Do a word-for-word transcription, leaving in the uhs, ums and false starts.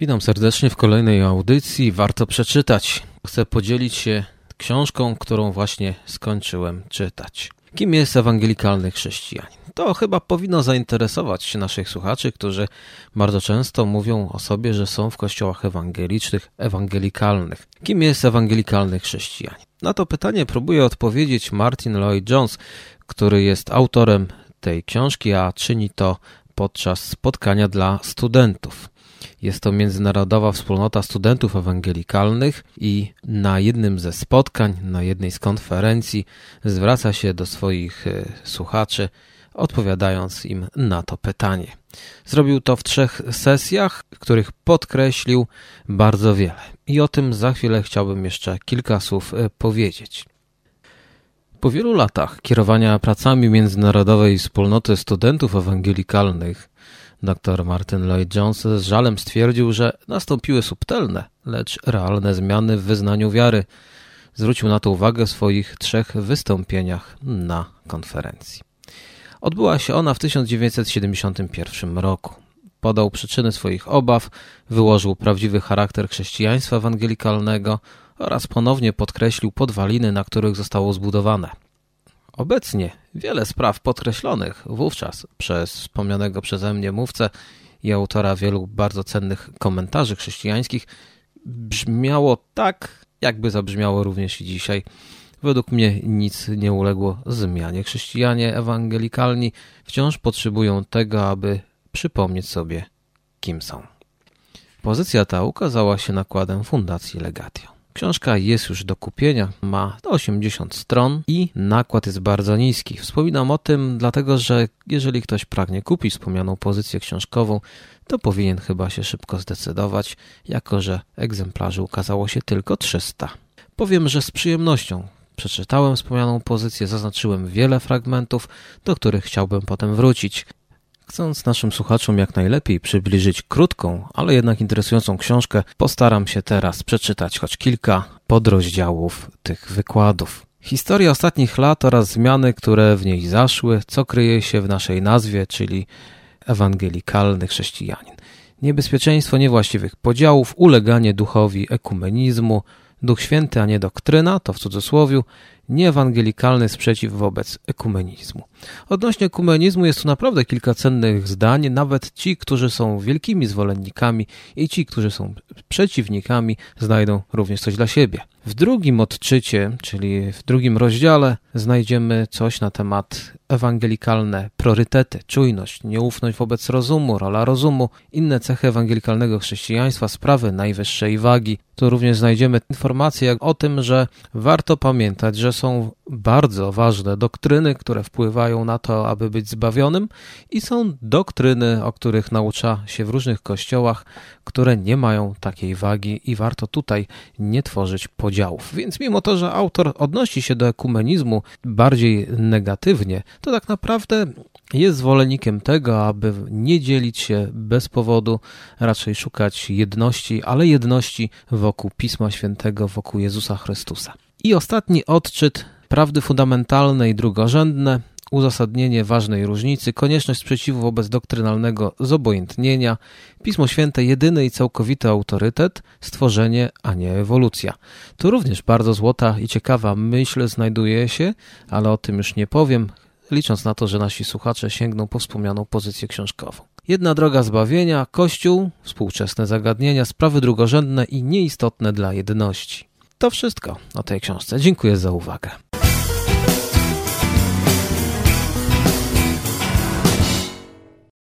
Witam serdecznie w kolejnej audycji Warto Przeczytać. Chcę podzielić się książką, którą właśnie skończyłem czytać. Kim jest ewangelikalny chrześcijanin? To chyba powinno zainteresować naszych słuchaczy, którzy bardzo często mówią o sobie, że są w kościołach ewangelicznych, ewangelikalnych. Kim jest ewangelikalny chrześcijanin? Na to pytanie próbuje odpowiedzieć Martin Lloyd-Jones, który jest autorem tej książki, a czyni to podczas spotkania dla studentów. Jest to Międzynarodowa Wspólnota Studentów Ewangelikalnych i na jednym ze spotkań, na jednej z konferencji zwraca się do swoich słuchaczy, odpowiadając im na to pytanie. Zrobił to w trzech sesjach, w których podkreślił bardzo wiele. I o tym za chwilę chciałbym jeszcze kilka słów powiedzieć. Po wielu latach kierowania pracami Międzynarodowej Wspólnoty Studentów Ewangelikalnych doktor Martin Lloyd-Jones z żalem stwierdził, że nastąpiły subtelne, lecz realne zmiany w wyznaniu wiary. Zwrócił na to uwagę w swoich trzech wystąpieniach na konferencji. Odbyła się ona w tysiąc dziewięćset siedemdziesiątym pierwszym roku. Podał przyczyny swoich obaw, wyłożył prawdziwy charakter chrześcijaństwa ewangelikalnego oraz ponownie podkreślił podwaliny, na których zostało zbudowane. Obecnie wiele spraw podkreślonych wówczas przez wspomnianego przeze mnie mówcę i autora wielu bardzo cennych komentarzy chrześcijańskich brzmiało tak, jakby zabrzmiało również i dzisiaj. Według mnie nic nie uległo zmianie. Chrześcijanie ewangelikalni wciąż potrzebują tego, aby przypomnieć sobie, kim są. Pozycja ta ukazała się nakładem Fundacji Legatio. Książka jest już do kupienia, ma osiemdziesiąt stron i nakład jest bardzo niski. Wspominam o tym dlatego, że jeżeli ktoś pragnie kupić wspomnianą pozycję książkową, to powinien chyba się szybko zdecydować, jako że egzemplarzy ukazało się tylko trzysta. Powiem, że z przyjemnością przeczytałem wspomnianą pozycję, zaznaczyłem wiele fragmentów, do których chciałbym potem wrócić. Chcąc naszym słuchaczom jak najlepiej przybliżyć krótką, ale jednak interesującą książkę, postaram się teraz przeczytać choć kilka podrozdziałów tych wykładów. Historia ostatnich lat oraz zmiany, które w niej zaszły, co kryje się w naszej nazwie, czyli ewangelikalny chrześcijanin. Niebezpieczeństwo niewłaściwych podziałów, uleganie duchowi ekumenizmu, Duch Święty, a nie doktryna, to w cudzysłowiu, nieewangelikalny sprzeciw wobec ekumenizmu. Odnośnie ekumenizmu jest tu naprawdę kilka cennych zdań. Nawet ci, którzy są wielkimi zwolennikami i ci, którzy są przeciwnikami, znajdą również coś dla siebie. W drugim odczycie, czyli w drugim rozdziale, znajdziemy coś na temat ewangelikalne priorytety, czujność, nieufność wobec rozumu, rola rozumu, inne cechy ewangelikalnego chrześcijaństwa, sprawy najwyższej wagi. Tu również znajdziemy informacje o tym, że warto pamiętać, że są bardzo ważne doktryny, które wpływają na to, aby być zbawionym, i są doktryny, o których naucza się w różnych kościołach, które nie mają takiej wagi i warto tutaj nie tworzyć podziałów. Więc mimo to, że autor odnosi się do ekumenizmu bardziej negatywnie, to tak naprawdę jest zwolennikiem tego, aby nie dzielić się bez powodu, raczej szukać jedności, ale jedności wokół Pisma Świętego, wokół Jezusa Chrystusa. I ostatni odczyt: prawdy fundamentalne i drugorzędne, uzasadnienie ważnej różnicy, konieczność sprzeciwu wobec doktrynalnego zobojętnienia, Pismo Święte jedyny i całkowity autorytet, stworzenie, a nie ewolucja. Tu również bardzo złota i ciekawa myśl znajduje się, ale o tym już nie powiem, licząc na to, że nasi słuchacze sięgną po wspomnianą pozycję książkową. Jedna droga zbawienia, Kościół, współczesne zagadnienia, sprawy drugorzędne i nieistotne dla jedności. To wszystko o tej książce. Dziękuję za uwagę.